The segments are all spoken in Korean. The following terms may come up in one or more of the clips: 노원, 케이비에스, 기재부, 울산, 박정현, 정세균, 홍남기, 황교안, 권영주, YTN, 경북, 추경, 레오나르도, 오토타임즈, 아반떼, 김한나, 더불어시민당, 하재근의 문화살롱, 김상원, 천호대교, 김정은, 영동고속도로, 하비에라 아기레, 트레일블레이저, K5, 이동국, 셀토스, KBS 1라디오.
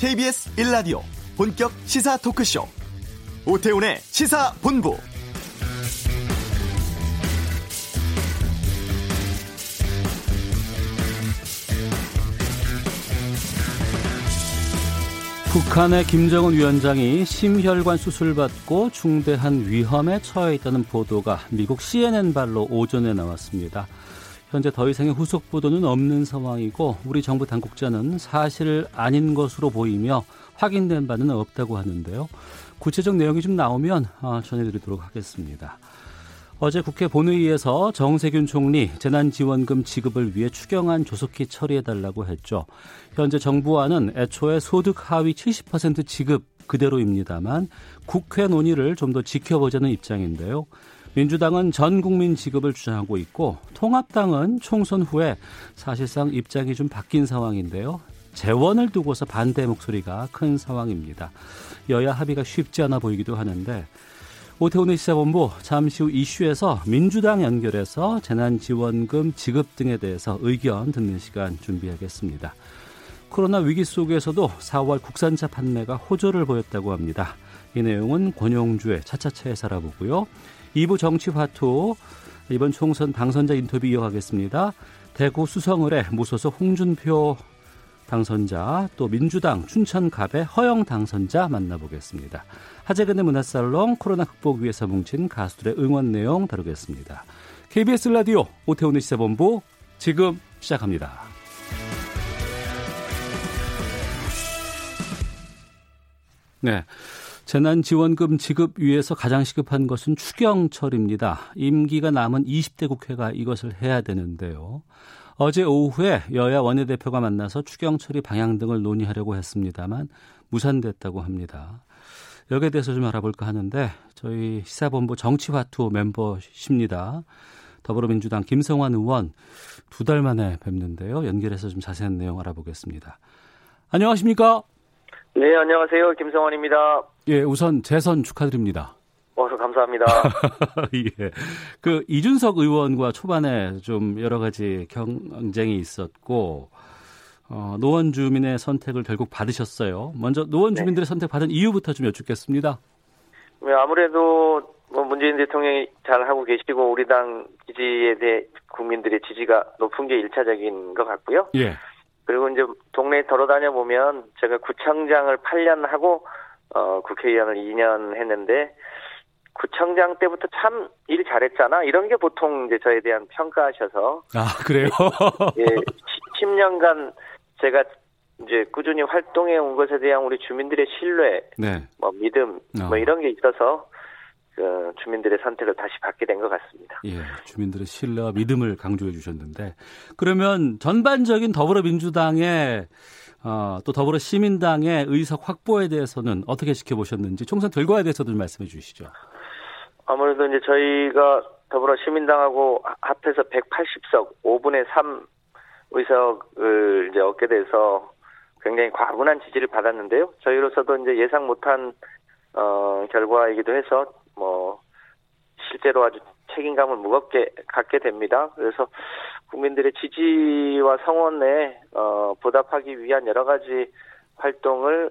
KBS 1라디오 본격 시사 토크쇼 오태훈의 시사본부. 북한의 김정은 위원장이 심혈관 수술받고 중대한 위험에 처해 있다는 보도가 미국 CNN 발로 오전에 나왔습니다. 현재 더 이상의 후속 보도는 없는 상황이고 우리 정부 당국자는 사실 아닌 것으로 보이며 확인된 바는 없다고 하는데요. 구체적 내용이 좀 나오면 전해드리도록 하겠습니다. 어제 국회 본회의에서 정세균 총리 재난지원금 지급을 위해 추경안 조속히 처리해달라고 했죠. 현재 정부안은 애초에 소득 하위 70% 지급 그대로입니다만 국회 논의를 좀 더 지켜보자는 입장인데요. 민주당은 전 국민 지급을 주장하고 있고 통합당은 총선 후에 사실상 입장이 좀 바뀐 상황인데요. 재원을 두고서 반대 목소리가 큰 상황입니다. 여야 합의가 쉽지 않아 보이기도 하는데 오태훈의 시사본부 잠시 후 이슈에서 민주당 연결해서 재난지원금 지급 등에 대해서 의견 듣는 시간 준비하겠습니다. 코로나 위기 속에서도 4월 국산차 판매가 호조를 보였다고 합니다. 이 내용은 권영주의 차차차에서 알아보고요. 2부 정치화투 이번 총선 당선자 인터뷰 이어가겠습니다. 대구 수성을의 무소속 홍준표 당선자, 또 민주당 춘천갑의 허영 당선자 만나보겠습니다. 하재근의 문화살롱, 코로나 극복 위해서 뭉친 가수들의 응원 내용 다루겠습니다. KBS 라디오 오태훈의 시사본부 지금 시작합니다. 네, 재난지원금 지급 위해서 가장 시급한 것은 추경철입니다. 임기가 남은 20대 국회가 이것을 해야 되는데요. 어제 오후에 여야 원내대표가 만나서 추경 처리 방향 등을 논의하려고 했습니다만 무산됐다고 합니다. 여기에 대해서 좀 알아볼까 하는데 저희 시사본부 정치화투 멤버십니다. 더불어민주당 김성환 의원 2달 만에 뵙는데요. 연결해서 좀 자세한 내용 알아보겠습니다. 안녕하십니까? 네, 안녕하세요. 김성환입니다. 예, 우선 재선 축하드립니다. 감사합니다. 예. 그 이준석 의원과 초반에 좀 여러 가지 경쟁이 있었고 노원 주민의 선택을 결국 받으셨어요. 먼저 노원 주민들의 선택 받은 이유부터 좀 여쭙겠습니다. 네, 아무래도 문재인 대통령이 잘 하고 계시고 우리 당 지지에 대해 국민들의 지지가 높은 게 1차적인 것 같고요. 예. 그리고 이제 동네에 돌아다녀 보면 제가 구청장을 8년 하고 국회의원을 2년 했는데. 구청장 때부터 참 일 잘했잖아. 이런 게 보통 이제 저에 대한 평가하셔서. 아, 그래요? 예, 10년간 제가 이제 꾸준히 활동해 온 것에 대한 우리 주민들의 신뢰, 네. 믿음, 이런 게 있어서 그 주민들의 선택을 다시 받게 된 것 같습니다. 예, 주민들의 신뢰와 믿음을 강조해 주셨는데 그러면 전반적인 더불어민주당의 또 더불어 시민당의 의석 확보에 대해서는 어떻게 지켜보셨는지 총선 결과에 대해서도 좀 말씀해 주시죠. 아무래도 이제 저희가 더불어 시민당하고 합해서 180석, 5분의 3 의석을 이제 얻게 돼서 굉장히 과분한 지지를 받았는데요. 저희로서도 이제 예상 못한, 결과이기도 해서, 실제로 아주 책임감을 무겁게 갖게 됩니다. 그래서 국민들의 지지와 성원에, 보답하기 위한 여러 가지 활동을,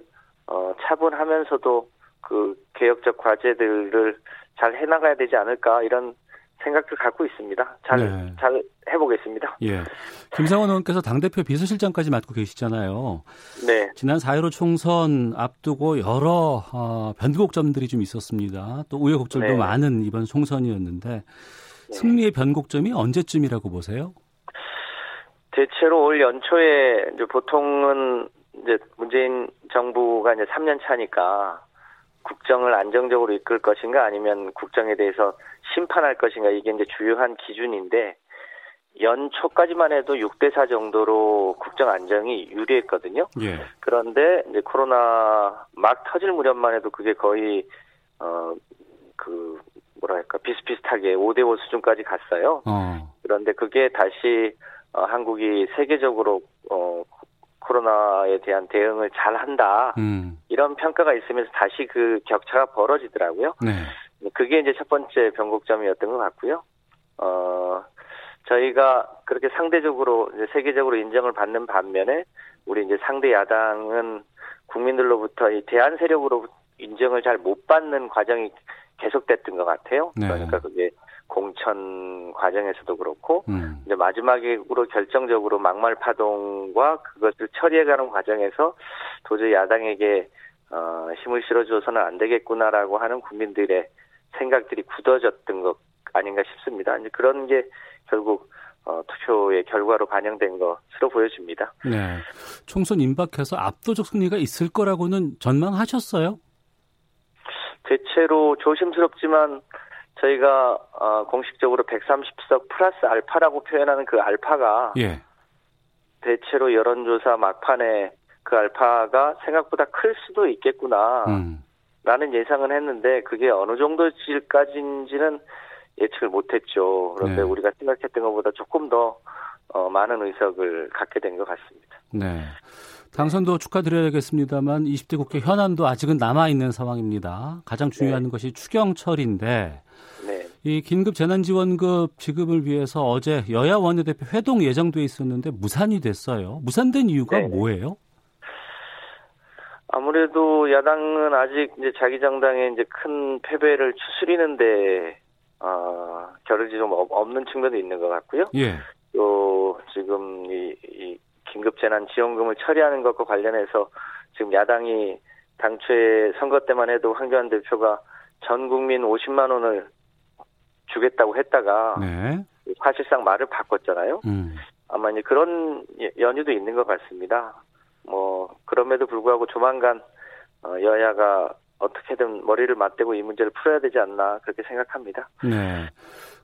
차분하면서도 그 개혁적 과제들을 잘 해나가야 되지 않을까 이런 생각도 갖고 있습니다. 잘 해보겠습니다. 예, 김상원 의원께서 당대표 비서실장까지 맡고 계시잖아요. 네. 지난 4.15 총선 앞두고 여러 변곡점들이 좀 있었습니다. 또 우여곡절도 많은 이번 총선이었는데 승리의 변곡점이 언제쯤이라고 보세요? 대체로 올 연초에 이제 보통은 이제 문재인 정부가 이제 3년 차니까 국정을 안정적으로 이끌 것인가 아니면 국정에 대해서 심판할 것인가 이게 이제 주요한 기준인데 연초까지만 해도 6대4 정도로 국정 안정이 유리했거든요. 예. 그런데 이제 코로나 막 터질 무렵만 해도 그게 거의 비슷비슷하게 5대5 수준까지 갔어요. 그런데 그게 다시 한국이 세계적으로 코로나에 대한 대응을 잘한다. 이런 평가가 있으면서 다시 그 격차가 벌어지더라고요. 네. 그게 이제 첫 번째 변곡점이었던 것 같고요. 저희가 그렇게 상대적으로 이제 세계적으로 인정을 받는 반면에 우리 이제 상대 야당은 국민들로부터 이 대안 세력으로 인정을 잘 못 받는 과정이 계속됐던 것 같아요. 네. 그러니까 그게 공천 과정에서도 그렇고 이제 마지막으로 결정적으로 막말 파동과 그것을 처리해가는 과정에서 도저히 야당에게 힘을 실어줘서는 안 되겠구나라고 하는 국민들의 생각들이 굳어졌던 것 아닌가 싶습니다. 이제 그런 게 결국 투표의 결과로 반영된 것으로 보여집니다. 네, 총선 임박해서 압도적 승리가 있을 거라고는 전망하셨어요? 대체로 조심스럽지만 저희가 공식적으로 130석 플러스 알파라고 표현하는 그 알파가 예. 대체로 여론조사 막판에 그 알파가 생각보다 클 수도 있겠구나 라는 예상은 했는데 그게 어느 정도일까지인지는 예측을 못했죠. 그런데 네. 우리가 생각했던 것보다 조금 더 많은 의석을 갖게 된 것 같습니다. 네, 당선도 축하드려야겠습니다만 20대 국회 현안도 아직은 남아있는 상황입니다. 가장 중요한 네. 것이 추경철인데 네. 이 긴급 재난지원금 지급을 위해서 어제 여야 원내대표 회동 예정돼 있었는데 무산이 됐어요. 무산된 이유가 네. 뭐예요? 아무래도 야당은 아직 이제 자기 정당의 이제 큰 패배를 추스리는데 겨를지 좀 없는 측면도 있는 것 같고요. 예. 또 지금 이 긴급재난지원금을 처리하는 것과 관련해서 지금 야당이 당초에 선거 때만 해도 황교안 대표가 전 국민 50만 원을 주겠다고 했다가 네. 사실상 말을 바꿨잖아요. 아마 이제 그런 연유도 있는 것 같습니다. 뭐 그럼에도 불구하고 조만간 여야가 어떻게든 머리를 맞대고 이 문제를 풀어야 되지 않나 그렇게 생각합니다. 네.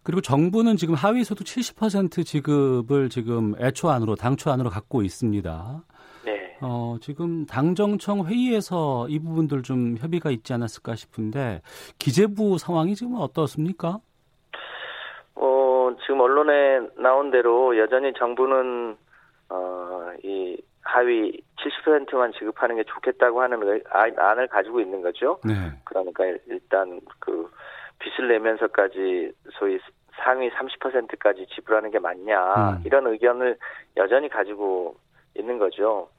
그리고 정부는 지금 하위소득 70% 지급을 지금 애초 안으로 당초 안으로 갖고 있습니다. 네. 지금 당정청 회의에서 이 부분들 좀 협의가 있지 않았을까 싶은데 기재부 상황이 지금 어떻습니까? 지금 언론에 나온 대로 여전히 정부는 이 하위 70%만 지급하는 게 좋겠다고 하는 안을 가지고 있는 거죠. 네. 그러니까 일단 그 빚을 내면서까지 소위 상위 30%까지 지불하는 게 맞냐 이런 의견을 여전히 가지고 있는 거죠.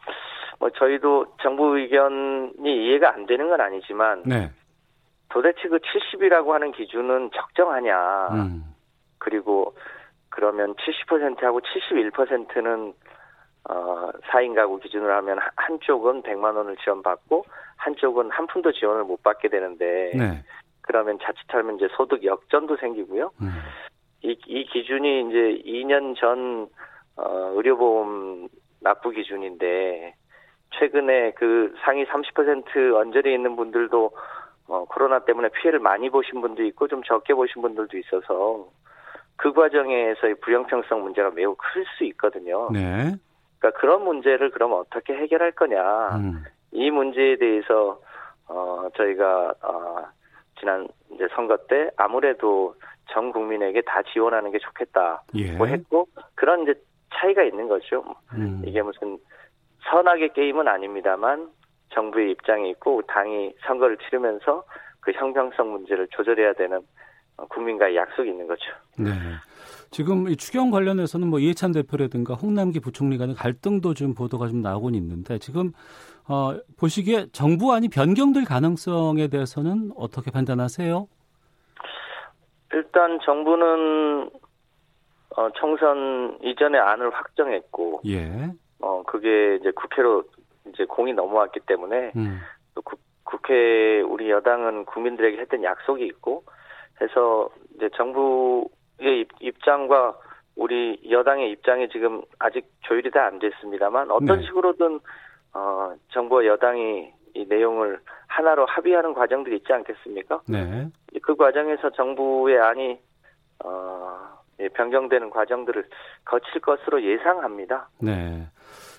뭐 저희도 정부 의견이 이해가 안 되는 건 아니지만 네. 도대체 그 70이라고 하는 기준은 적정하냐. 그리고 그러면 70%하고 71%는 어 4인 가구 기준으로 하면 한쪽은 100만 원을 지원받고 한쪽은 한 푼도 지원을 못 받게 되는데 네. 그러면 자칫하면 이제 소득 역전도 생기고요. 이 기준이 이제 2년 전 의료보험 납부 기준인데 최근에 그 상위 30% 언저리에 있는 분들도 코로나 때문에 피해를 많이 보신 분도 있고 좀 적게 보신 분들도 있어서 그 과정에서의 불형평성 문제가 매우 클 수 있거든요. 네. 그러니까 그런 문제를 그럼 어떻게 해결할 거냐 이 문제에 대해서 저희가 지난 이제 선거 때 아무래도 전 국민에게 다 지원하는 게 좋겠다고 예. 했고 그런 이제 차이가 있는 거죠. 이게 무슨 선악의 게임은 아닙니다만 정부의 입장이 있고 당이 선거를 치르면서 그 형평성 문제를 조절해야 되는 국민과의 약속이 있는 거죠. 네. 지금 이 추경 관련해서는 뭐 이해찬 대표라든가 홍남기 부총리 간의 갈등도 지금 보도가 좀 나오곤 있는데 지금 보시기에 정부안이 변경될 가능성에 대해서는 어떻게 판단하세요? 일단 정부는 총선 이전에 안을 확정했고, 예. 그게 이제 국회로 이제 공이 넘어왔기 때문에 또 국회 우리 여당은 국민들에게 했던 약속이 있고, 해서 이제 정부 의 입장과 우리 여당의 입장이 지금 아직 조율이 다 안 됐습니다만 어떤 네. 식으로든 정부와 여당이 이 내용을 하나로 합의하는 과정들이 있지 않겠습니까? 네. 그 과정에서 정부의 안이 변경되는 과정들을 거칠 것으로 예상합니다. 네.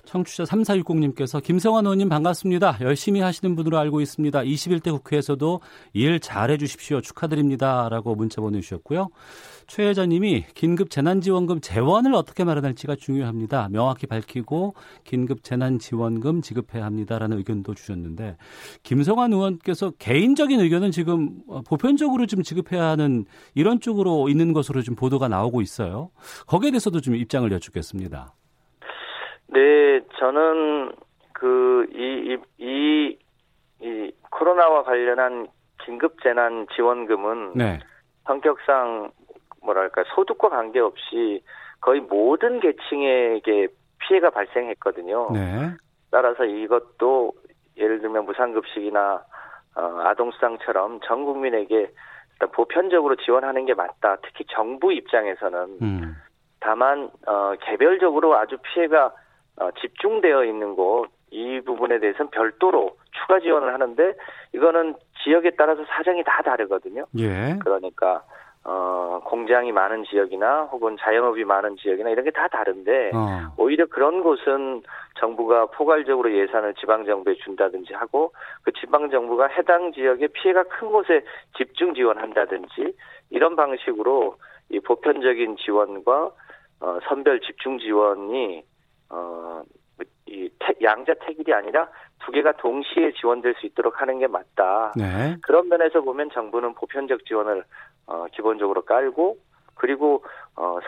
청취자 3460님께서 김성환 의원님 반갑습니다. 열심히 하시는 분으로 알고 있습니다. 21대 국회에서도 일 잘해 주십시오. 축하드립니다. 라고 문자 보내주셨고요. 최혜자님이 긴급재난지원금 재원을 어떻게 마련할지가 중요합니다. 명확히 밝히고 긴급재난지원금 지급해야 합니다라는 의견도 주셨는데 김성환 의원께서 개인적인 의견은 지금 보편적으로 좀 지급해야 하는 이런 쪽으로 있는 것으로 지금 보도가 나오고 있어요. 거기에 대해서도 좀 입장을 여쭙겠습니다. 네, 저는 이 코로나와 관련한 긴급 재난 지원금은 네. 성격상 뭐랄까 소득과 관계없이 거의 모든 계층에게 피해가 발생했거든요. 네. 따라서 이것도 예를 들면 무상급식이나 아동수당처럼 전 국민에게 일단 보편적으로 지원하는 게 맞다. 특히 정부 입장에서는 다만 개별적으로 아주 피해가 집중되어 있는 곳 이 부분에 대해서는 별도로 추가 지원을 하는데 이거는 지역에 따라서 사정이 다 다르거든요. 예. 그러니까 공장이 많은 지역이나 혹은 자영업이 많은 지역이나 이런 게 다 다른데 오히려 그런 곳은 정부가 포괄적으로 예산을 지방정부에 준다든지 하고 그 지방정부가 해당 지역의 피해가 큰 곳에 집중 지원한다든지 이런 방식으로 이 보편적인 지원과 선별 집중 지원이 이 양자 태길이 아니라 두 개가 동시에 지원될 수 있도록 하는 게 맞다. 네. 그런 면에서 보면 정부는 보편적 지원을 기본적으로 깔고 그리고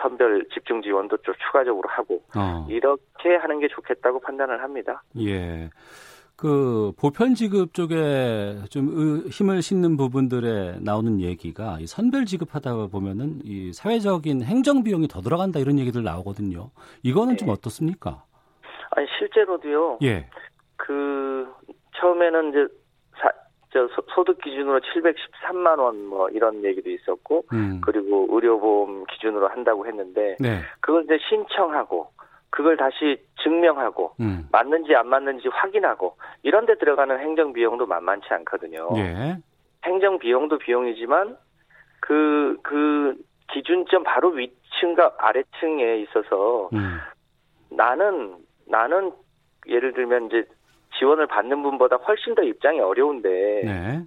선별 집중 지원도 좀 추가적으로 하고 이렇게 하는 게 좋겠다고 판단을 합니다. 예, 그 보편 지급 쪽에 좀 힘을 싣는 부분들에 나오는 얘기가 이 선별 지급하다 보면은 이 사회적인 행정 비용이 더 들어간다 이런 얘기들 나오거든요. 이거는 네. 좀 어떻습니까? 아니 실제로도요. 예. 그 처음에는 이제 소득 기준으로 713만 원 뭐 이런 얘기도 있었고 그리고 의료보험 기준으로 한다고 했는데 네. 그걸 이제 신청하고 그걸 다시 증명하고 맞는지 안 맞는지 확인하고 이런 데 들어가는 행정 비용도 만만치 않거든요. 예. 행정 비용도 비용이지만 그 기준점 바로 위층과 아래층에 있어서 나는 예를 들면 이제 지원을 받는 분보다 훨씬 더 입장이 어려운데 네.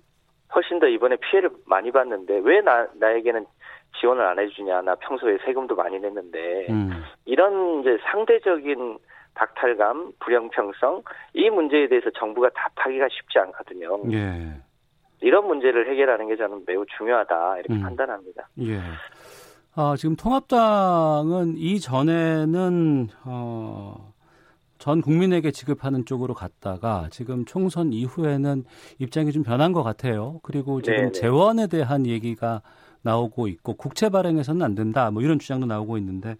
훨씬 더 이번에 피해를 많이 받는데 왜 나에게는 지원을 안 해주냐. 나 평소에 세금도 많이 냈는데 이런 이제 상대적인 박탈감, 불형평성 이 문제에 대해서 정부가 답하기가 쉽지 않거든요. 예. 이런 문제를 해결하는 게 저는 매우 중요하다 이렇게 판단합니다. 예. 지금 통합당은 이전에는 전 국민에게 지급하는 쪽으로 갔다가 지금 총선 이후에는 입장이 좀 변한 것 같아요. 그리고 지금 네네. 재원에 대한 얘기가 나오고 있고 국채 발행에서는 안 된다. 뭐 이런 주장도 나오고 있는데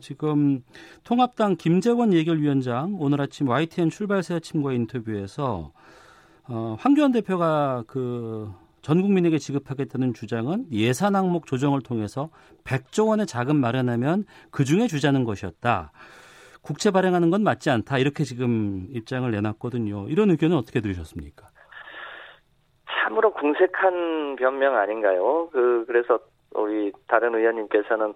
지금 통합당 김재원 예결위원장 오늘 아침 YTN 출발새 아침과 인터뷰에서 황교안 대표가 그 전 국민에게 지급하겠다는 주장은 예산 항목 조정을 통해서 100조 원의 자금 마련하면 그중에 주자는 것이었다. 국채 발행하는 건 맞지 않다. 이렇게 지금 입장을 내놨거든요. 이런 의견은 어떻게 들으셨습니까? 참으로 궁색한 변명 아닌가요? 그래서 우리 다른 의원님께서는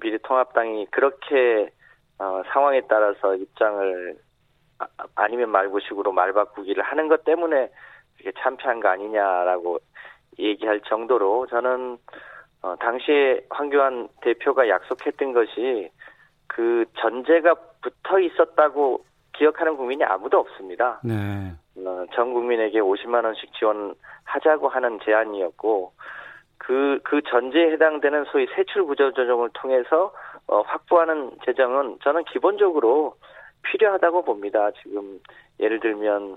미래통합당이 그렇게 상황에 따라서 입장을 아니면 말고식으로 말바꾸기를 하는 것 때문에 이렇게 참패한 거 아니냐라고 얘기할 정도로 저는 당시에 황교안 대표가 약속했던 것이 그 전제가 붙어 있었다고 기억하는 국민이 아무도 없습니다. 네. 전 국민에게 50만 원씩 지원하자고 하는 제안이었고 그 전제에 해당되는 소위 세출 구조 조정을 통해서 확보하는 재정은 저는 기본적으로 필요하다고 봅니다. 지금 예를 들면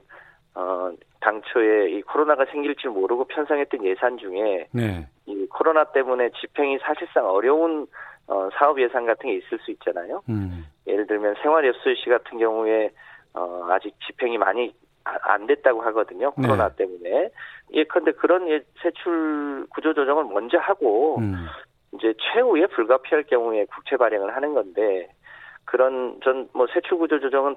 당초에 이 코로나가 생길 줄 모르고 편성했던 예산 중에 네. 이 코로나 때문에 집행이 사실상 어려운 사업 예산 같은 게 있을 수 있잖아요. 예를 들면 생활협수시 같은 경우에 아직 집행이 많이 안 됐다고 하거든요. 코로나 네. 때문에. 그런데 그런 세출 구조 조정을 먼저 하고 이제 최후에 불가피할 경우에 국채 발행을 하는 건데 그런 전 뭐 세출 구조 조정은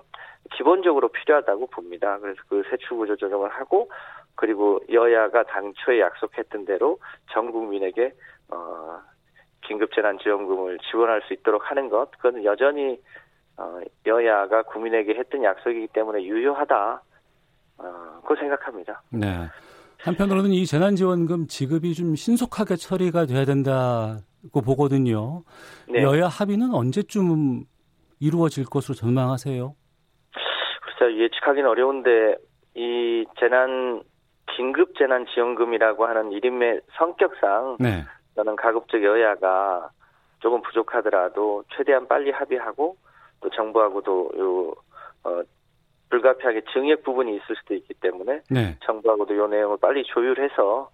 기본적으로 필요하다고 봅니다. 그래서 그 세출 구조 조정을 하고 그리고 여야가 당초에 약속했던 대로 전 국민에게 긴급재난지원금을 지원할 수 있도록 하는 것, 그건 여전히 여야가 국민에게 했던 약속이기 때문에 유효하다, 그걸 생각합니다. 네. 한편으로는 이 재난지원금 지급이 좀 신속하게 처리가 돼야 된다고 보거든요. 네. 여야 합의는 언제쯤 이루어질 것으로 전망하세요? 글쎄요, 예측하기는 어려운데 이 긴급재난지원금이라고 하는 이름의 성격상 네. 저는 가급적 여야가 조금 부족하더라도 최대한 빨리 합의하고 또 정부하고도 불가피하게 증액 부분이 있을 수도 있기 때문에 네. 정부하고도 이 내용을 빨리 조율해서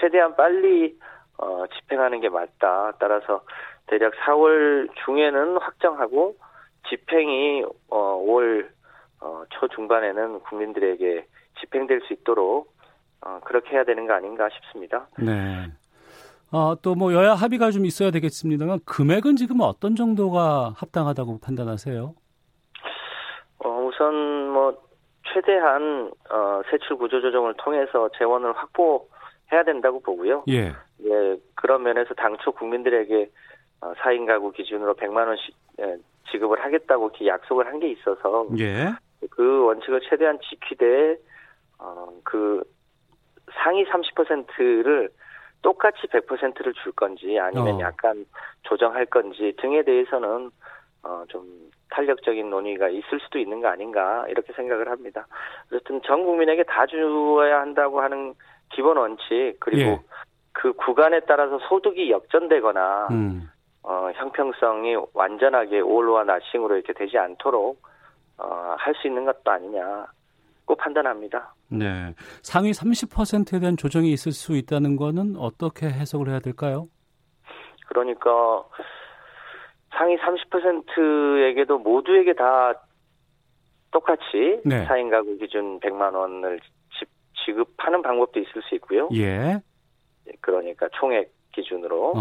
최대한 빨리 집행하는 게 맞다. 따라서 대략 4월 중에는 확정하고 집행이 5월 초중반에는 국민들에게 집행될 수 있도록 그렇게 해야 되는 거 아닌가 싶습니다. 네. 또 뭐 여야 합의가 좀 있어야 되겠습니다만 금액은 지금 어떤 정도가 합당하다고 판단하세요? 우선 뭐 최대한 세출 구조 조정을 통해서 재원을 확보해야 된다고 보고요. 예. 예, 그런 면에서 당초 국민들에게 4인 가구 기준으로 100만 원씩 지급을 하겠다고 이렇게 약속을 한 게 있어서 예. 그 원칙을 최대한 지키되 그 상위 30%를 똑같이 100%를 줄 건지 아니면 약간 조정할 건지 등에 대해서는 좀 탄력적인 논의가 있을 수도 있는 거 아닌가 이렇게 생각을 합니다. 어쨌든 전 국민에게 다 주어야 한다고 하는 기본 원칙 그리고 예. 그 구간에 따라서 소득이 역전되거나 형평성이 완전하게 올로와 나싱으로 이렇게 되지 않도록 할 수 있는 것도 아니냐고 판단합니다. 네, 상위 30%에 대한 조정이 있을 수 있다는 거는 어떻게 해석을 해야 될까요? 그러니까 상위 30%에게도 모두에게 다 똑같이 네. 4인 가구 기준 100만 원을 지급하는 방법도 있을 수 있고요. 예. 그러니까 총액 기준으로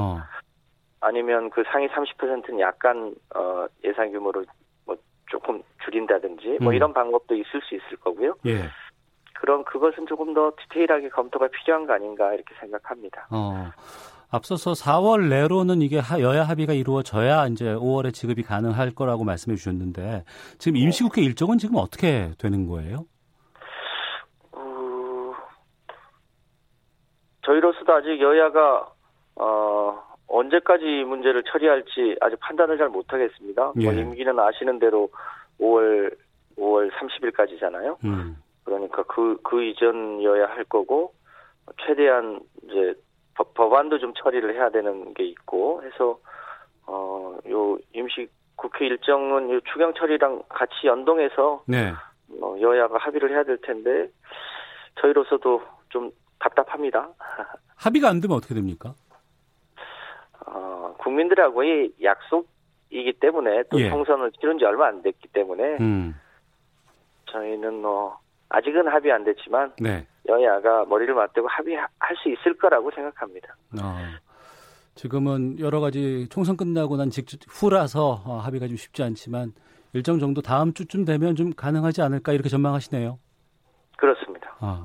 아니면 그 상위 30%는 약간 예산 규모로 뭐 조금 줄인다든지 뭐 이런 방법도 있을 수 있을 거고요. 예. 그럼 그것은 조금 더 디테일하게 검토가 필요한 거 아닌가 이렇게 생각합니다. 앞서서 4월 내로는 이게 여야 합의가 이루어져야 이제 5월에 지급이 가능할 거라고 말씀해 주셨는데 지금 임시국회 일정은 지금 어떻게 되는 거예요? 저희로서도 아직 여야가 언제까지 문제를 처리할지 아직 판단을 잘 못하겠습니다. 예. 임기는 아시는 대로 5월 30일까지잖아요. 그러니까 그 이전이어야 할 거고 최대한 이제 법안도 좀 처리를 해야 되는 게 있고 해서 요 임시 국회 일정은 요 추경 처리랑 같이 연동해서 네. 여야가 합의를 해야 될 텐데 저희로서도 좀 답답합니다. 합의가 안 되면 어떻게 됩니까? 국민들하고의 약속이기 때문에 또 예. 총선을 치른 지 얼마 안 됐기 때문에 저희는 아직은 합의 안 됐지만 네. 여야가 머리를 맞대고 합의할 수 있을 거라고 생각합니다. 지금은 여러 가지 총선 끝나고 난 후라서 합의가 좀 쉽지 않지만 일정 정도 다음 주쯤 되면 좀 가능하지 않을까 이렇게 전망하시네요. 그렇습니다.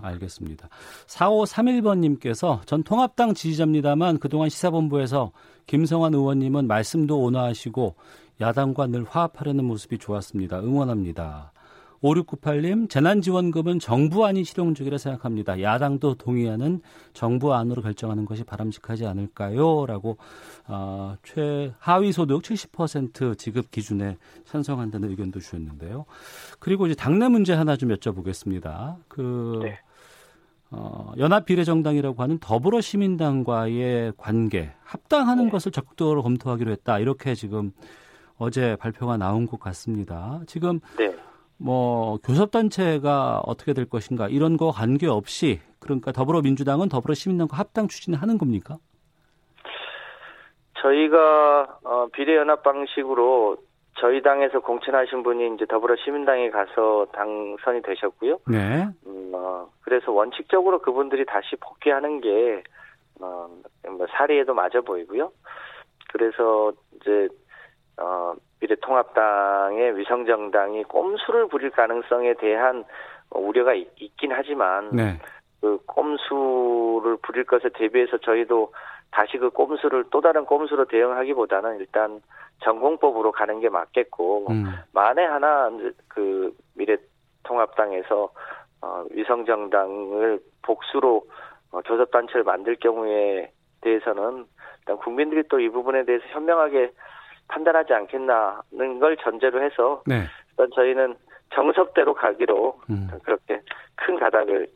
알겠습니다. 4531번님께서 전 통합당 지지자입니다만 그동안 시사본부에서 김성환 의원님은 말씀도 온화하시고 야당과 늘 화합하려는 모습이 좋았습니다. 응원합니다. 5698님, 재난지원금은 정부안이 실용 중이라 생각합니다. 야당도 동의하는 정부안으로 결정하는 것이 바람직하지 않을까요? 라고 최하위 소득 70% 지급 기준에 찬성한다는 의견도 주셨는데요. 그리고 이제 당내 문제 하나 좀 여쭤보겠습니다. 네. 연합 비례정당이라고 하는 더불어시민당과의 관계, 합당하는 네. 것을 적극적으로 검토하기로 했다. 이렇게 지금 어제 발표가 나온 것 같습니다. 지금 네. 뭐 교섭단체가 어떻게 될 것인가 이런 거 관계없이 그러니까 더불어민주당은 더불어시민당과 합당 추진하는 겁니까? 저희가 비례연합 방식으로 저희 당에서 공천하신 분이 이제 더불어시민당에 가서 당선이 되셨고요. 네. 그래서 원칙적으로 그분들이 다시 복귀하는 게 사례에도 맞아 보이고요. 그래서 이제 미래통합당의 위성정당이 꼼수를 부릴 가능성에 대한 우려가 있긴 하지만 네. 그 꼼수를 부릴 것에 대비해서 저희도 다시 그 꼼수를 또 다른 꼼수로 대응하기보다는 일단 전공법으로 가는 게 맞겠고 만에 하나 그 미래통합당에서 위성정당을 복수로 교섭단체를 만들 경우에 대해서는 일단 국민들이 또 이 부분에 대해서 현명하게 판단하지 않겠나는 걸 전제로 해서 네. 일단 저희는 정석대로 가기로 그렇게 큰 가닥을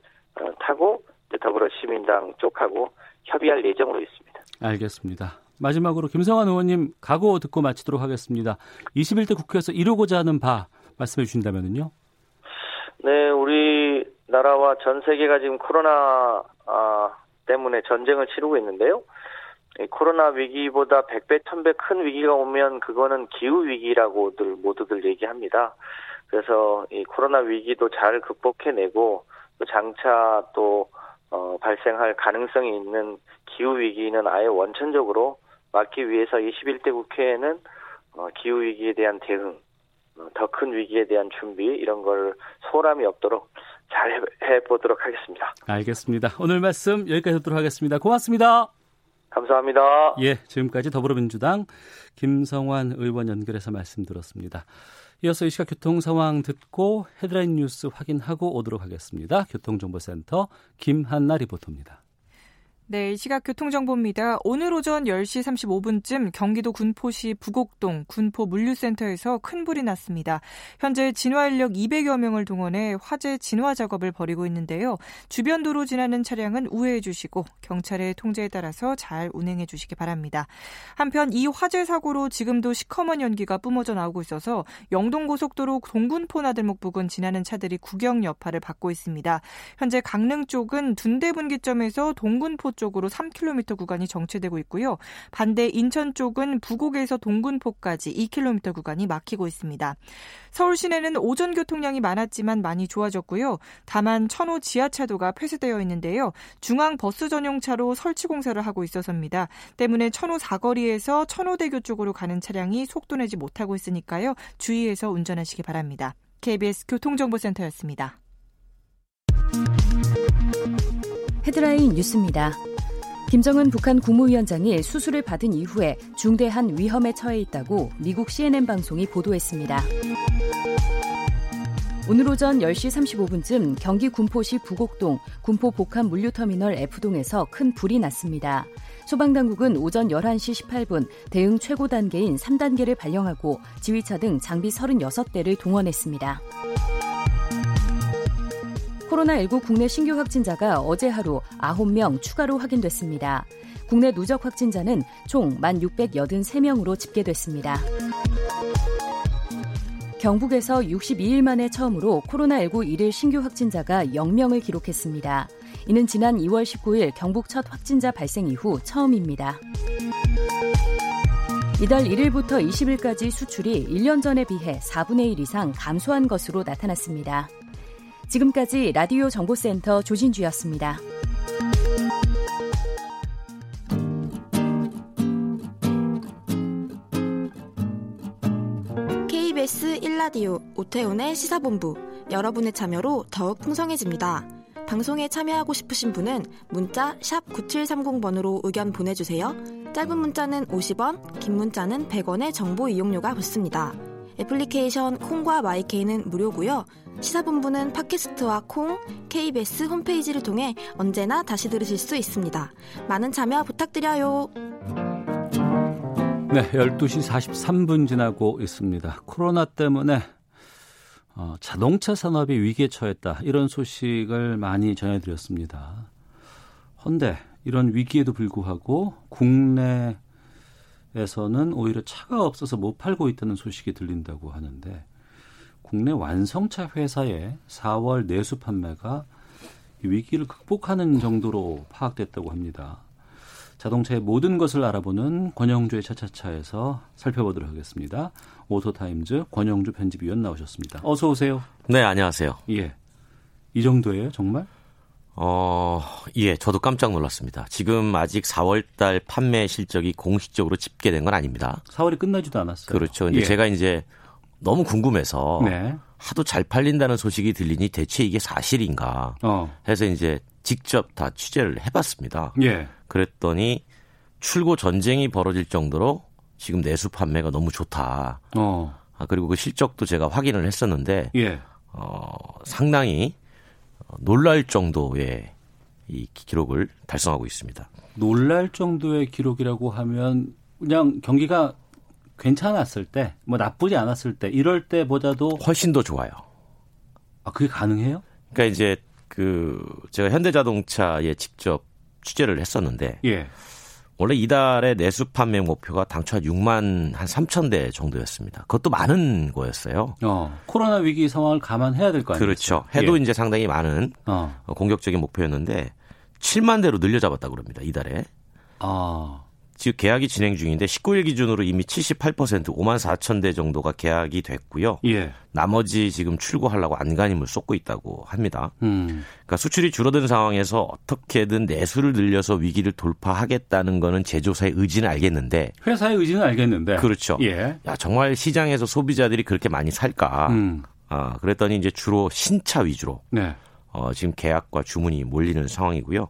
타고 더불어시민당 쪽하고 협의할 예정으로 있습니다. 알겠습니다. 마지막으로 김성환 의원님 각오 듣고 마치도록 하겠습니다. 21대 국회에서 이루고자 하는 바 말씀해 주신다면요. 네, 우리 나라와 전 세계가 지금 코로나 때문에 전쟁을 치르고 있는데요. 이 코로나 위기보다 100배, 1000배 큰 위기가 오면 그거는 기후 위기라고들 모두들 얘기합니다. 그래서 이 코로나 위기도 잘 극복해내고 또 장차 또 발생할 가능성이 있는 기후 위기는 아예 원천적으로 막기 위해서 21대 국회에는 기후 위기에 대한 대응, 더 큰 위기에 대한 준비 이런 걸 소홀함이 없도록 잘 해보도록 하겠습니다. 알겠습니다. 오늘 말씀 여기까지 듣도록 하겠습니다. 고맙습니다. 감사합니다. 예, 지금까지 더불어민주당 김성환 의원 연결해서 말씀드렸습니다. 이어서 이 시각 교통 상황 듣고 헤드라인 뉴스 확인하고 오도록 하겠습니다. 교통정보센터 김한나 리포터입니다. 네, 이 시각 교통정보입니다. 오늘 오전 10시 35분쯤 경기도 군포시 부곡동 군포물류센터에서 큰 불이 났습니다. 현재 진화인력 200여 명을 동원해 화재 진화 작업을 벌이고 있는데요. 주변 도로 지나는 차량은 우회해 주시고 경찰의 통제에 따라서 잘 운행해 주시기 바랍니다. 한편 이 화재 사고로 지금도 시커먼 연기가 뿜어져 나오고 있어서 영동고속도로 동군포 나들목 부근 지나는 차들이 구경 여파를 받고 있습니다. 현재 강릉 쪽은 둔대분기점에서 동군포 쪽으로 3km 구간이 정체되고 있고요. 반대 인천 쪽은 부곡에서 동군포까지 2km 구간이 막히고 있습니다. 서울 시내는 오전 교통량이 많았지만 많이 좋아졌고요. 다만 천호 지하차도가 폐쇄되어 있는데요. 중앙 버스 전용차로 설치 공사를 하고 있어서입니다. 때문에 천호 사거리에서 천호대교 쪽으로 가는 차량이 속도 내지 못하고 있으니까요. 주의해서 운전하시기 바랍니다. KBS 교통정보센터였습니다. 헤드라인 뉴스입니다. 김정은 북한 국무위원장이 수술을 받은 이후에 중대한 위험에 처해 있다고 미국 CNN 방송이 보도했습니다. 오늘 오전 10시 35분쯤 경기 군포시 부곡동 군포 복합 물류터미널 F동에서 큰 불이 났습니다. 소방당국은 오전 11시 18분 대응 최고 단계인 3단계를 발령하고 지휘차 등 장비 36대를 동원했습니다. 코로나19 국내 신규 확진자가 어제 하루 9명 추가로 확인됐습니다. 국내 누적 확진자는 총 1,683명으로 집계됐습니다. 경북에서 62일 만에 처음으로 코로나19 일일 신규 확진자가 0명을 기록했습니다. 이는 지난 2월 19일 경북 첫 확진자 발생 이후 처음입니다. 이달 1일부터 20일까지 수출이 1년 전에 비해 4분의 1 이상 감소한 것으로 나타났습니다. 지금까지 라디오 정보센터 조진주였습니다. KBS 1라디오 오태훈의 시사본부, 여러분의 참여로 더욱 풍성해집니다. 방송에 참여하고 싶으신 분은 문자 샵 9730번으로 의견 보내주세요. 짧은 문자는 50원, 긴 문자는 100원의 정보 이용료가 붙습니다. 애플리케이션 콩과 마이케이는 무료고요. 시사본부는 팟캐스트와 콩, KBS 홈페이지를 통해 언제나 다시 들으실 수 있습니다. 많은 참여 부탁드려요. 네, 12시 43분 지나고 있습니다. 코로나 때문에 자동차 산업이 위기에 처했다. 이런 소식을 많이 전해드렸습니다. 헌데 이런 위기에도 불구하고 국내 에서는 오히려 차가 없어서 못 팔고 있다는 소식이 들린다고 하는데, 국내 완성차 회사의 4월 내수 판매가 위기를 극복하는 정도로 파악됐다고 합니다. 자동차의 모든 것을 알아보는 권영주의 차차차에서 살펴보도록 하겠습니다. 오토타임즈 권영주 편집위원 나오셨습니다. 어서 오세요. 네, 안녕하세요. 예, 이 정도예요, 정말? 예, 저도 깜짝 놀랐습니다. 지금 아직 4월달 판매 실적이 공식적으로 집계된 건 아닙니다. 4월이 끝나지도 않았어요. 그렇죠. 근데 예. 제가 이제 너무 궁금해서 네. 하도 잘 팔린다는 소식이 들리니 대체 이게 사실인가 해서 이제 직접 다 취재를 해봤습니다. 예. 그랬더니 출고 전쟁이 벌어질 정도로 지금 내수 판매가 너무 좋다. 그리고 그 실적도 제가 확인을 했었는데 예. 상당히 놀랄 정도의 이 기록을 달성하고 있습니다. 놀랄 정도의 기록이라고 하면 그냥 경기가 괜찮았을 때, 뭐 나쁘지 않았을 때, 이럴 때보다도 훨씬 더 좋아요. 아, 그게 가능해요? 그러니까 이제 제가 현대자동차에 직접 취재를 했었는데, 예. 원래 이달의 내수 판매 목표가 당초 한 6만 한 3천 대 정도였습니다. 그것도 많은 거였어요. 코로나 위기 상황을 감안해야 될 거 아니에요? 그렇죠. 해도 예. 이제 상당히 많은 공격적인 목표였는데 7만 대로 늘려잡았다고 합니다. 이달에. 즉 계약이 진행 중인데 19일 기준으로 이미 78% 5만 4천 대 정도가 계약이 됐고요. 예. 나머지 지금 출고하려고 안간힘을 쏟고 있다고 합니다. 그러니까 수출이 줄어든 상황에서 어떻게든 내수를 늘려서 위기를 돌파하겠다는 거는 제조사의 의지는 알겠는데. 회사의 의지는 알겠는데. 그렇죠. 예. 야, 정말 시장에서 소비자들이 그렇게 많이 살까. 그랬더니 이제 주로 신차 위주로 네. 지금 계약과 주문이 몰리는 상황이고요.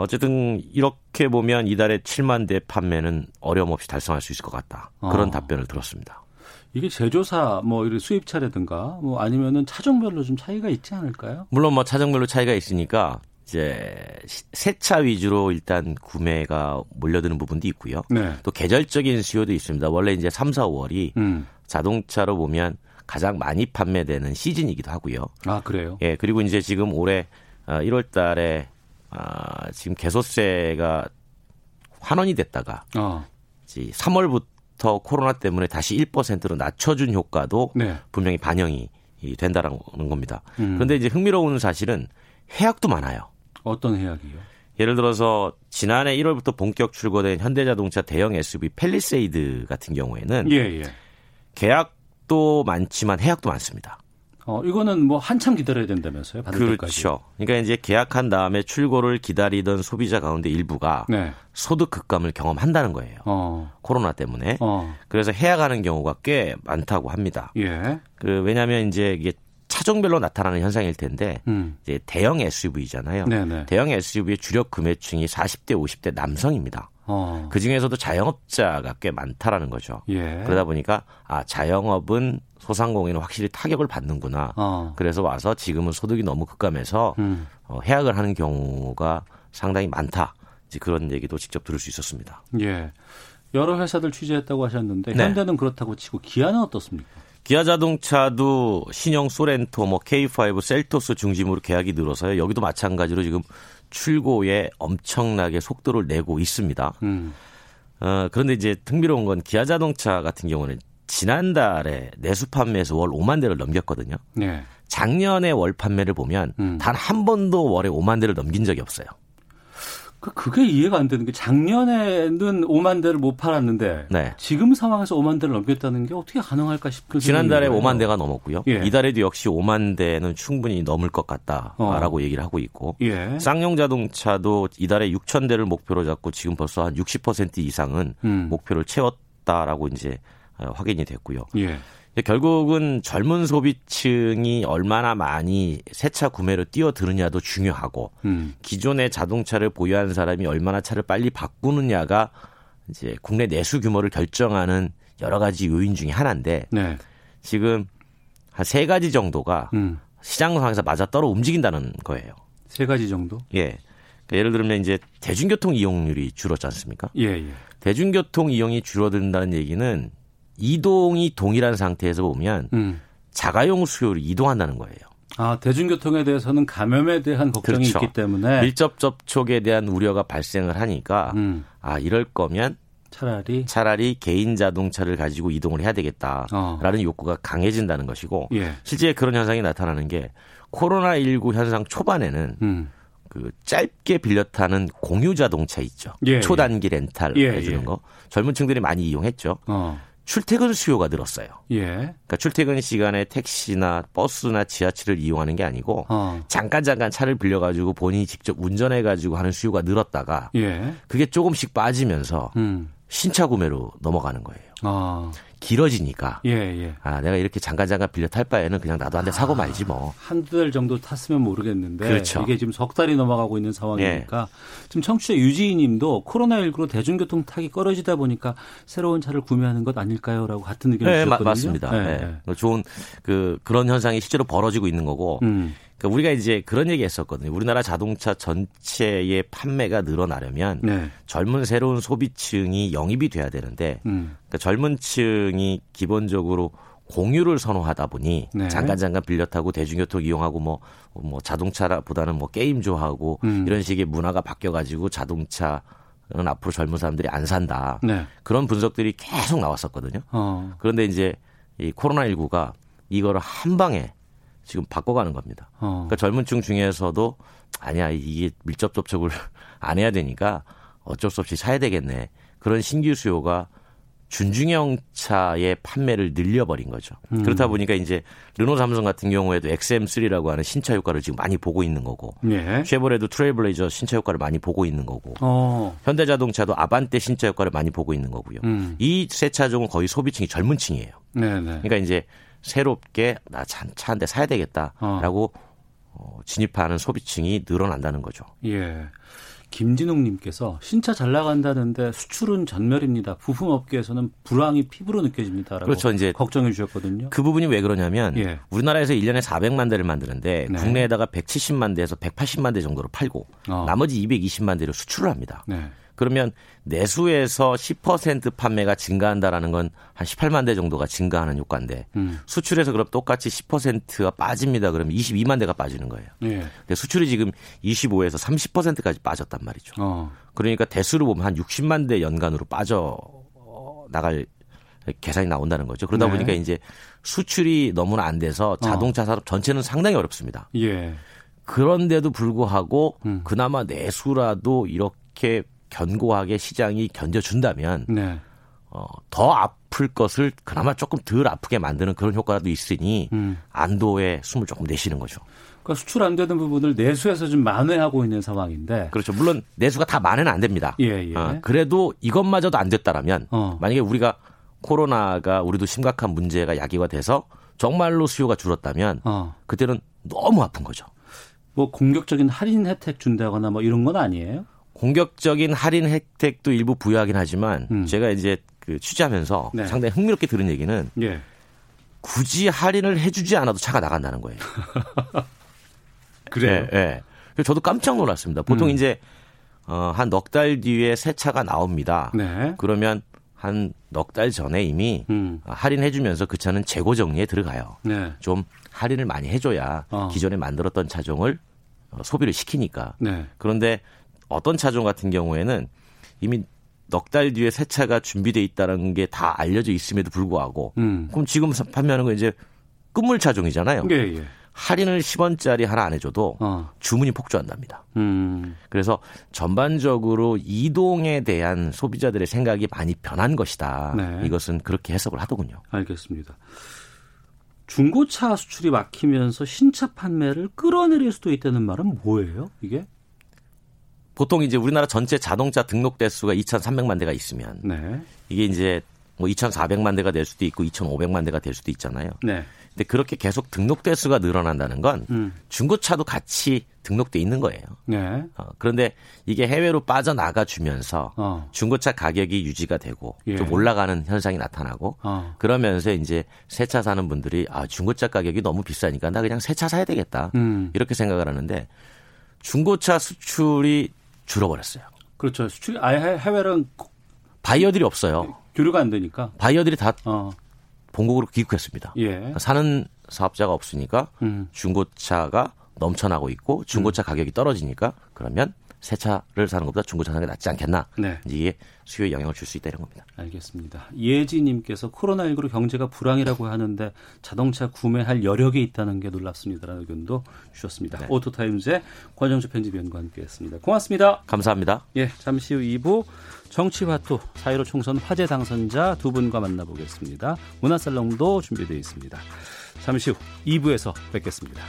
어쨌든 이렇게 보면 이달에 7만 대 판매는 어려움 없이 달성할 수 있을 것 같다. 그런 답변을 들었습니다. 이게 제조사 뭐 이런 수입차라든가 뭐 아니면은 차종별로 좀 차이가 있지 않을까요? 물론 뭐 차종별로 차이가 있으니까 이제 새 차 위주로 일단 구매가 몰려드는 부분도 있고요. 네. 또 계절적인 수요도 있습니다. 원래 이제 3, 4, 5월이 자동차로 보면 가장 많이 판매되는 시즌이기도 하고요. 아, 그래요? 예, 그리고 이제 지금 올해 1월 달에 지금 개소세가 환원이 됐다가 이제 3월부터 코로나 때문에 다시 1%로 낮춰준 효과도 네. 분명히 반영이 된다는 겁니다. 그런데 이제 흥미로운 사실은 해약도 많아요. 어떤 해약이요? 예를 들어서 지난해 1월부터 본격 출고된 현대자동차 대형 SUV 팰리세이드 같은 경우에는 예. 계약도 많지만 해약도 많습니다. 이거는 뭐 한참 기다려야 된다면서요? 받을 그렇죠. 때까지. 그렇죠. 그러니까 이제 계약한 다음에 출고를 기다리던 소비자 가운데 일부가 네. 소득 급감을 경험한다는 거예요. 코로나 때문에. 그래서 해약하는 경우가 꽤 많다고 합니다. 예. 왜냐하면 이제 이게 차종별로 나타나는 현상일 텐데 이제 대형 SUV잖아요. 네네. 대형 SUV의 주력 구매층이 40대, 50대 남성입니다. 그중에서도 자영업자가 꽤 많다라는 거죠. 예. 그러다 보니까 자영업은 소상공인은 확실히 타격을 받는구나. 그래서 와서 지금은 소득이 너무 급감해서 해약을 하는 경우가 상당히 많다. 이제 그런 얘기도 직접 들을 수 있었습니다. 예, 여러 회사들 취재했다고 하셨는데 네. 현대는 그렇다고 치고 기아는 어떻습니까? 기아자동차도 신형 소렌토, 뭐 K5, 셀토스 중심으로 계약이 늘어서요. 여기도 마찬가지로 지금 출고에 엄청나게 속도를 내고 있습니다. 그런데 이제 흥미로운 건 기아자동차 같은 경우는 지난달에 내수 판매에서 월 5만 대를 넘겼거든요. 네. 작년에 월 판매를 보면 단 한 번도 월에 5만 대를 넘긴 적이 없어요. 그게 이해가 안 되는 게 작년에는 5만 대를 못 팔았는데 네. 지금 상황에서 5만 대를 넘겼다는 게 어떻게 가능할까 싶은 지난달에 5만 대가 넘었고요. 예. 이달에도 역시 5만 대는 충분히 넘을 것 같다라고 얘기를 하고 있고 예. 쌍용 자동차도 이달에 6천 대를 목표로 잡고 지금 벌써 한 60% 이상은 목표를 채웠다라고 이제 확인이 됐고요. 예. 결국은 젊은 소비층이 얼마나 많이 새 차 구매로 뛰어드느냐도 중요하고 기존의 자동차를 보유한 사람이 얼마나 차를 빨리 바꾸느냐가 이제 국내 내수 규모를 결정하는 여러 가지 요인 중에 하나인데 네. 지금 한 세 가지 정도가 시장 상황에서 맞아떨어 움직인다는 거예요. 세 가지 정도? 예. 그러니까 예를 들면 이제 대중교통 이용률이 줄었지 않습니까? 예. 대중교통 이용이 줄어든다는 얘기는 이동이 동일한 상태에서 보면 자가용 수요로 이동한다는 거예요. 대중교통에 대해서는 감염에 대한 걱정이 그렇죠. 있기 때문에 밀접 접촉에 대한 우려가 발생을 하니까 이럴 거면 차라리 개인 자동차를 가지고 이동을 해야 되겠다라는 욕구가 강해진다는 것이고 예. 실제 그런 현상이 나타나는 게 코로나19 현상 초반에는 그 짧게 빌려 타는 공유 자동차 있죠. 예, 초단기 렌탈 해주는 거 젊은 층들이 많이 이용했죠. 출퇴근 수요가 늘었어요. 예. 그러니까 출퇴근 시간에 택시나 버스나 지하철을 이용하는 게 아니고 잠깐 차를 빌려가지고 본인이 직접 운전해가지고 하는 수요가 늘었다가 예. 그게 조금씩 빠지면서 신차 구매로 넘어가는 거예요. 길어지니까 내가 이렇게 잠깐 빌려 탈 바에는 그냥 나도 한 대 사고 말지 뭐. 한두 달 정도 탔으면 모르겠는데 그렇죠. 이게 지금 석 달이 넘어가고 있는 상황이니까 예. 지금 청취자 유지희 님도 코로나19로 대중교통 타기 꺼려지다 보니까 새로운 차를 구매하는 것 아닐까요? 라고 같은 의견을 주셨거든요. 맞습니다. 예. 좋은 그런 현상이 실제로 벌어지고 있는 거고 그러니까 우리가 이제 그런 얘기 했었거든요. 우리나라 자동차 전체의 판매가 늘어나려면 네. 젊은 새로운 소비층이 영입이 돼야 되는데 그러니까 젊은 층이 기본적으로 공유를 선호하다 보니 네. 잠깐 빌려 타고 대중교통 이용하고 뭐 자동차보다는 뭐 게임 좋아하고 이런 식의 문화가 바뀌어가지고 자동차 앞으로 젊은 사람들이 안 산다. 네. 그런 분석들이 계속 나왔었거든요. 그런데 이제 이 코로나19가 이거를 한 방에 지금 바꿔가는 겁니다. 그러니까 젊은 층 중에서도 아니야, 이게 밀접 접촉을 안 해야 되니까 어쩔 수 없이 사야 되겠네. 그런 신규 수요가 준중형 차의 판매를 늘려버린 거죠. 그렇다 보니까 이제 르노삼성 같은 경우에도 XM3라고 하는 신차 효과를 지금 많이 보고 있는 거고, 예. 쉐보레도 트레일블레이저 신차 효과를 많이 보고 있는 거고, 현대자동차도 아반떼 신차 효과를 많이 보고 있는 거고요. 이 세 차종은 거의 소비층이 젊은 층이에요. 네네. 그러니까 이제 새롭게 나 차 한 대 사야 되겠다라고 진입하는 소비층이 늘어난다는 거죠. 예. 김진웅님께서 신차 잘 나간다는데 수출은 전멸입니다. 부품업계에서는 불황이 피부로 느껴집니다라고 그렇죠. 이제 걱정해 주셨거든요. 그 부분이 왜 그러냐면 예. 우리나라에서 1년에 400만 대를 만드는데 네. 국내에다가 170만 대에서 180만 대 정도로 팔고 나머지 220만 대를 수출을 합니다. 네. 그러면 내수에서 10% 판매가 증가한다라는 건 한 18만 대 정도가 증가하는 효과인데 수출에서 그럼 똑같이 10%가 빠집니다. 그러면 22만 대가 빠지는 거예요. 예. 근데 수출이 지금 25에서 30%까지 빠졌단 말이죠. 그러니까 대수로 보면 한 60만 대 연간으로 빠져 나갈 계산이 나온다는 거죠. 그러다 네. 보니까 이제 수출이 너무나 안 돼서 자동차 산업 전체는 상당히 어렵습니다. 예. 그런데도 불구하고 그나마 내수라도 이렇게 견고하게 시장이 견뎌준다면 네. 더 아플 것을 그나마 조금 덜 아프게 만드는 그런 효과도 있으니 안도에 숨을 조금 내쉬는 거죠. 그러니까 수출 안 되는 부분을 내수에서 좀 만회하고 있는 상황인데. 그렇죠. 물론 내수가 다 만회는 안 됩니다. 예, 예. 그래도 이것마저도 안 됐다라면 만약에 우리가 코로나가 우리도 심각한 문제가 야기가 돼서 정말로 수요가 줄었다면 그때는 너무 아픈 거죠. 뭐 공격적인 할인 혜택 준다거나 뭐 이런 건 아니에요? 공격적인 할인 혜택도 일부 부여하긴 하지만 제가 이제 그 취재하면서 네. 상당히 흥미롭게 들은 얘기는 예. 굳이 할인을 해주지 않아도 차가 나간다는 거예요. 그래요? 예, 예. 그래서 저도 깜짝 놀랐습니다. 보통 이제 한 넉 달 뒤에 새 차가 나옵니다. 네. 그러면 한 넉 달 전에 이미 할인해주면서 그 차는 재고 정리에 들어가요. 네. 좀 할인을 많이 해줘야 기존에 만들었던 차종을 소비를 시키니까. 네. 그런데 어떤 차종 같은 경우에는 이미 넉 달 뒤에 새 차가 준비되어 있다는 게 다 알려져 있음에도 불구하고 그럼 지금 판매하는 건 이제 끝물 차종이잖아요. 예, 예. 할인을 10원짜리 하나 안 해줘도 주문이 폭주한답니다. 그래서 전반적으로 이동에 대한 소비자들의 생각이 많이 변한 것이다. 네. 이것은 그렇게 해석을 하더군요. 알겠습니다. 중고차 수출이 막히면서 신차 판매를 끌어내릴 수도 있다는 말은 뭐예요? 이게? 보통 이제 우리나라 전체 자동차 등록 대수가 2,300만 대가 있으면 네. 이게 이제 뭐 2,400만 대가 될 수도 있고 2,500만 대가 될 수도 있잖아요. 네. 근데 그렇게 계속 등록 대수가 늘어난다는 건 중고차도 같이 등록돼 있는 거예요. 네. 그런데 이게 해외로 빠져나가 주면서 중고차 가격이 유지가 되고 예. 좀 올라가는 현상이 나타나고 그러면서 이제 새 차 사는 분들이 아 중고차 가격이 너무 비싸니까 나 그냥 새 차 사야 되겠다 이렇게 생각을 하는데 중고차 수출이 줄어버렸어요. 그렇죠. 수출이 아예 해외랑 바이어들이 없어요. 교류가 안 되니까. 바이어들이 다 본국으로 귀국했습니다. 예. 사는 사업자가 없으니까 중고차가 넘쳐나고 있고 중고차 가격이 떨어지니까 그러면 새 차를 사는 것보다 중고차 사는 게 낫지 않겠나. 네. 이게 수요에 영향을 줄 수 있다 이런 겁니다. 알겠습니다. 예지님께서 코로나19로 경제가 불황이라고 하는데 자동차 구매할 여력이 있다는 게 놀랍습니다라는 의견도 주셨습니다. 네. 오토타임즈의 권영주 편집위원과 함께했습니다. 고맙습니다. 감사합니다. 예, 잠시 후 2부 정치화투 4.15 총선 화제 당선자 두 분과 만나보겠습니다. 문화살롱도 준비되어 있습니다. 잠시 후 2부에서 뵙겠습니다.